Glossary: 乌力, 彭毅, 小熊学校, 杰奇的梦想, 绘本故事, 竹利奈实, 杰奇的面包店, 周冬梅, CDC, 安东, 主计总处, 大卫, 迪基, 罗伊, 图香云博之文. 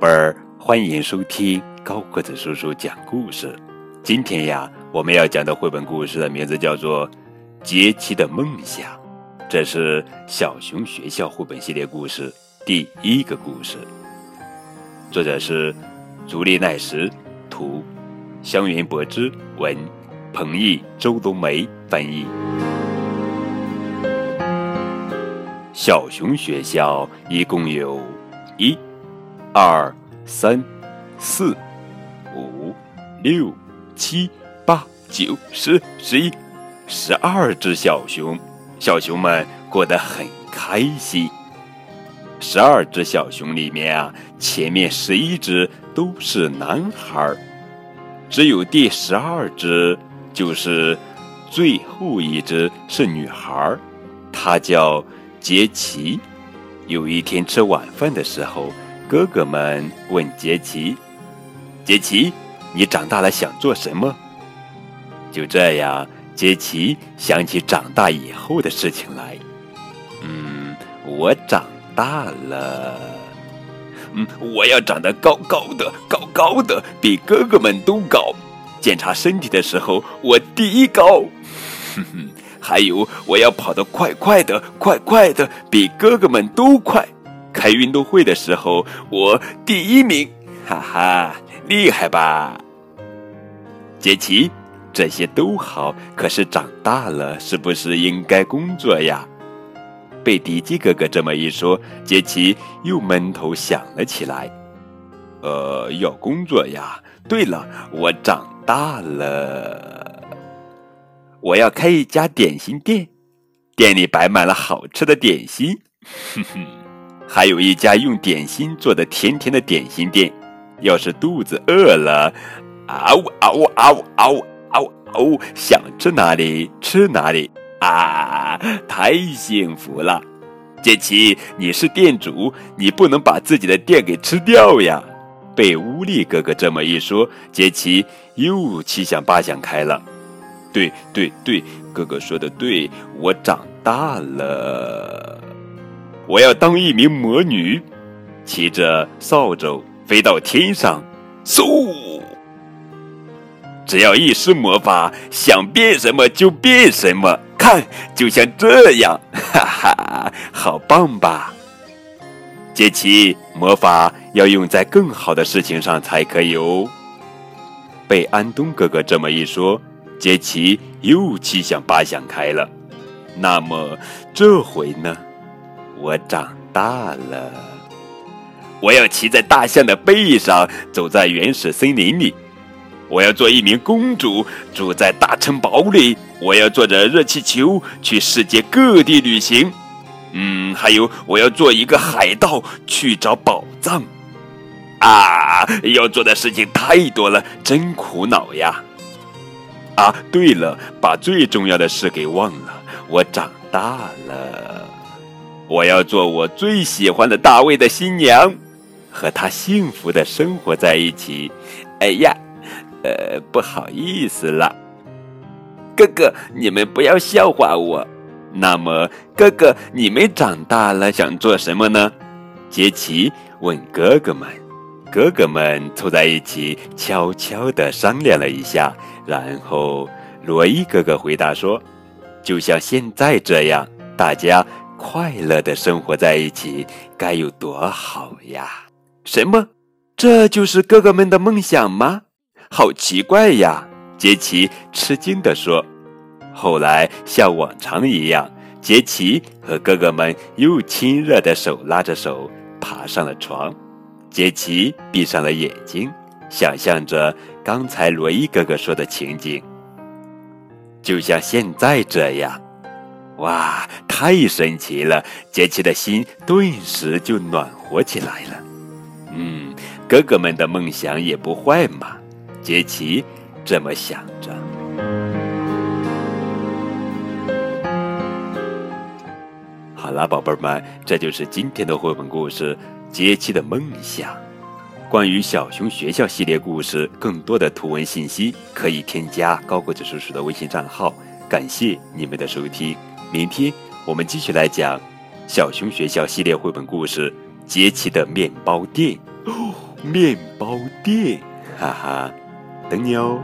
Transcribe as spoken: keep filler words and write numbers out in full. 贝儿，欢迎收听高个子叔叔讲故事。今天呀，我们要讲的绘本故事的名字叫做《杰奇的梦想》，这是小熊学校绘本系列故事第一个故事。作者是竹利奈实，图香云博之文，彭毅、周冬梅翻译。小熊学校一共有一、二、三、四、五、六、七、八、九、十、十一、十二只小熊，小熊们过得很开心。十二只小熊里面啊，前面十一只都是男孩，只有第十二只，就是最后一只是女孩，她叫杰奇。有一天吃晚饭的时候，哥哥们问杰奇：“杰奇，你长大了想做什么？”就这样，杰奇想起长大以后的事情来。嗯，我长大了，嗯，我要长得高高的，高高的，比哥哥们都高。检查身体的时候，我第一高。哼哼，还有，我要跑得快快的，快快的，比哥哥们都快。开运动会的时候，我第一名，哈哈，厉害吧？杰奇，这些都好，可是长大了，是不是应该工作呀？被迪基哥哥这么一说，杰奇又闷头想了起来。呃，要工作呀？对了，我长大了，我要开一家点心店，店里摆满了好吃的点心，哼哼，还有一家用点心做的甜甜的点心店。要是肚子饿了，嗷嗷嗷嗷嗷嗷，想吃哪里吃哪里。啊，太幸福了！杰奇，你是店主，你不能把自己的店给吃掉呀！被乌力哥哥这么一说，杰奇又七想八想开了。对对对，哥哥说的对，我长大了，我要当一名魔女，骑着扫帚飞到天上，嗖！只要一施魔法，想变什么就变什么。看，就像这样，哈哈，好棒吧？杰奇，魔法要用在更好的事情上才可以哦。被安东哥哥这么一说，杰奇又七想八想开了。那么这回呢？我长大了，我要骑在大象的背上，走在原始森林里。我要做一名公主，住在大城堡里。我要坐着热气球去世界各地旅行。嗯，还有，我要做一个海盗去找宝藏。啊，要做的事情太多了，真苦恼呀！啊，对了，把最重要的事给忘了，我长大了，我要做我最喜欢的大卫的新娘，和他幸福的生活在一起。哎呀！呃，不好意思了，哥哥，你们不要笑话我。那么，哥哥，你们长大了想做什么呢？杰奇问哥哥们。哥哥们凑在一起，悄悄地商量了一下，然后罗伊哥哥回答说：“就像现在这样，大家快乐地生活在一起，该有多好呀！”什么？这就是哥哥们的梦想吗？好奇怪呀，杰奇吃惊地说。后来像往常一样，杰奇和哥哥们又亲热的手拉着手爬上了床。杰奇闭上了眼睛，想象着刚才罗伊哥哥说的情景，就像现在这样。哇，太神奇了！杰奇的心顿时就暖和起来了。嗯，哥哥们的梦想也不坏嘛，杰奇这么想着。好啦，宝贝们，这就是今天的绘本故事《杰奇的梦想》。关于小熊学校系列故事更多的图文信息，可以添加高个子叔叔的微信账号。感谢你们的收听，明天我们继续来讲小熊学校系列绘本故事《杰奇的面包店》。哦。面包店，哈哈，等你哦。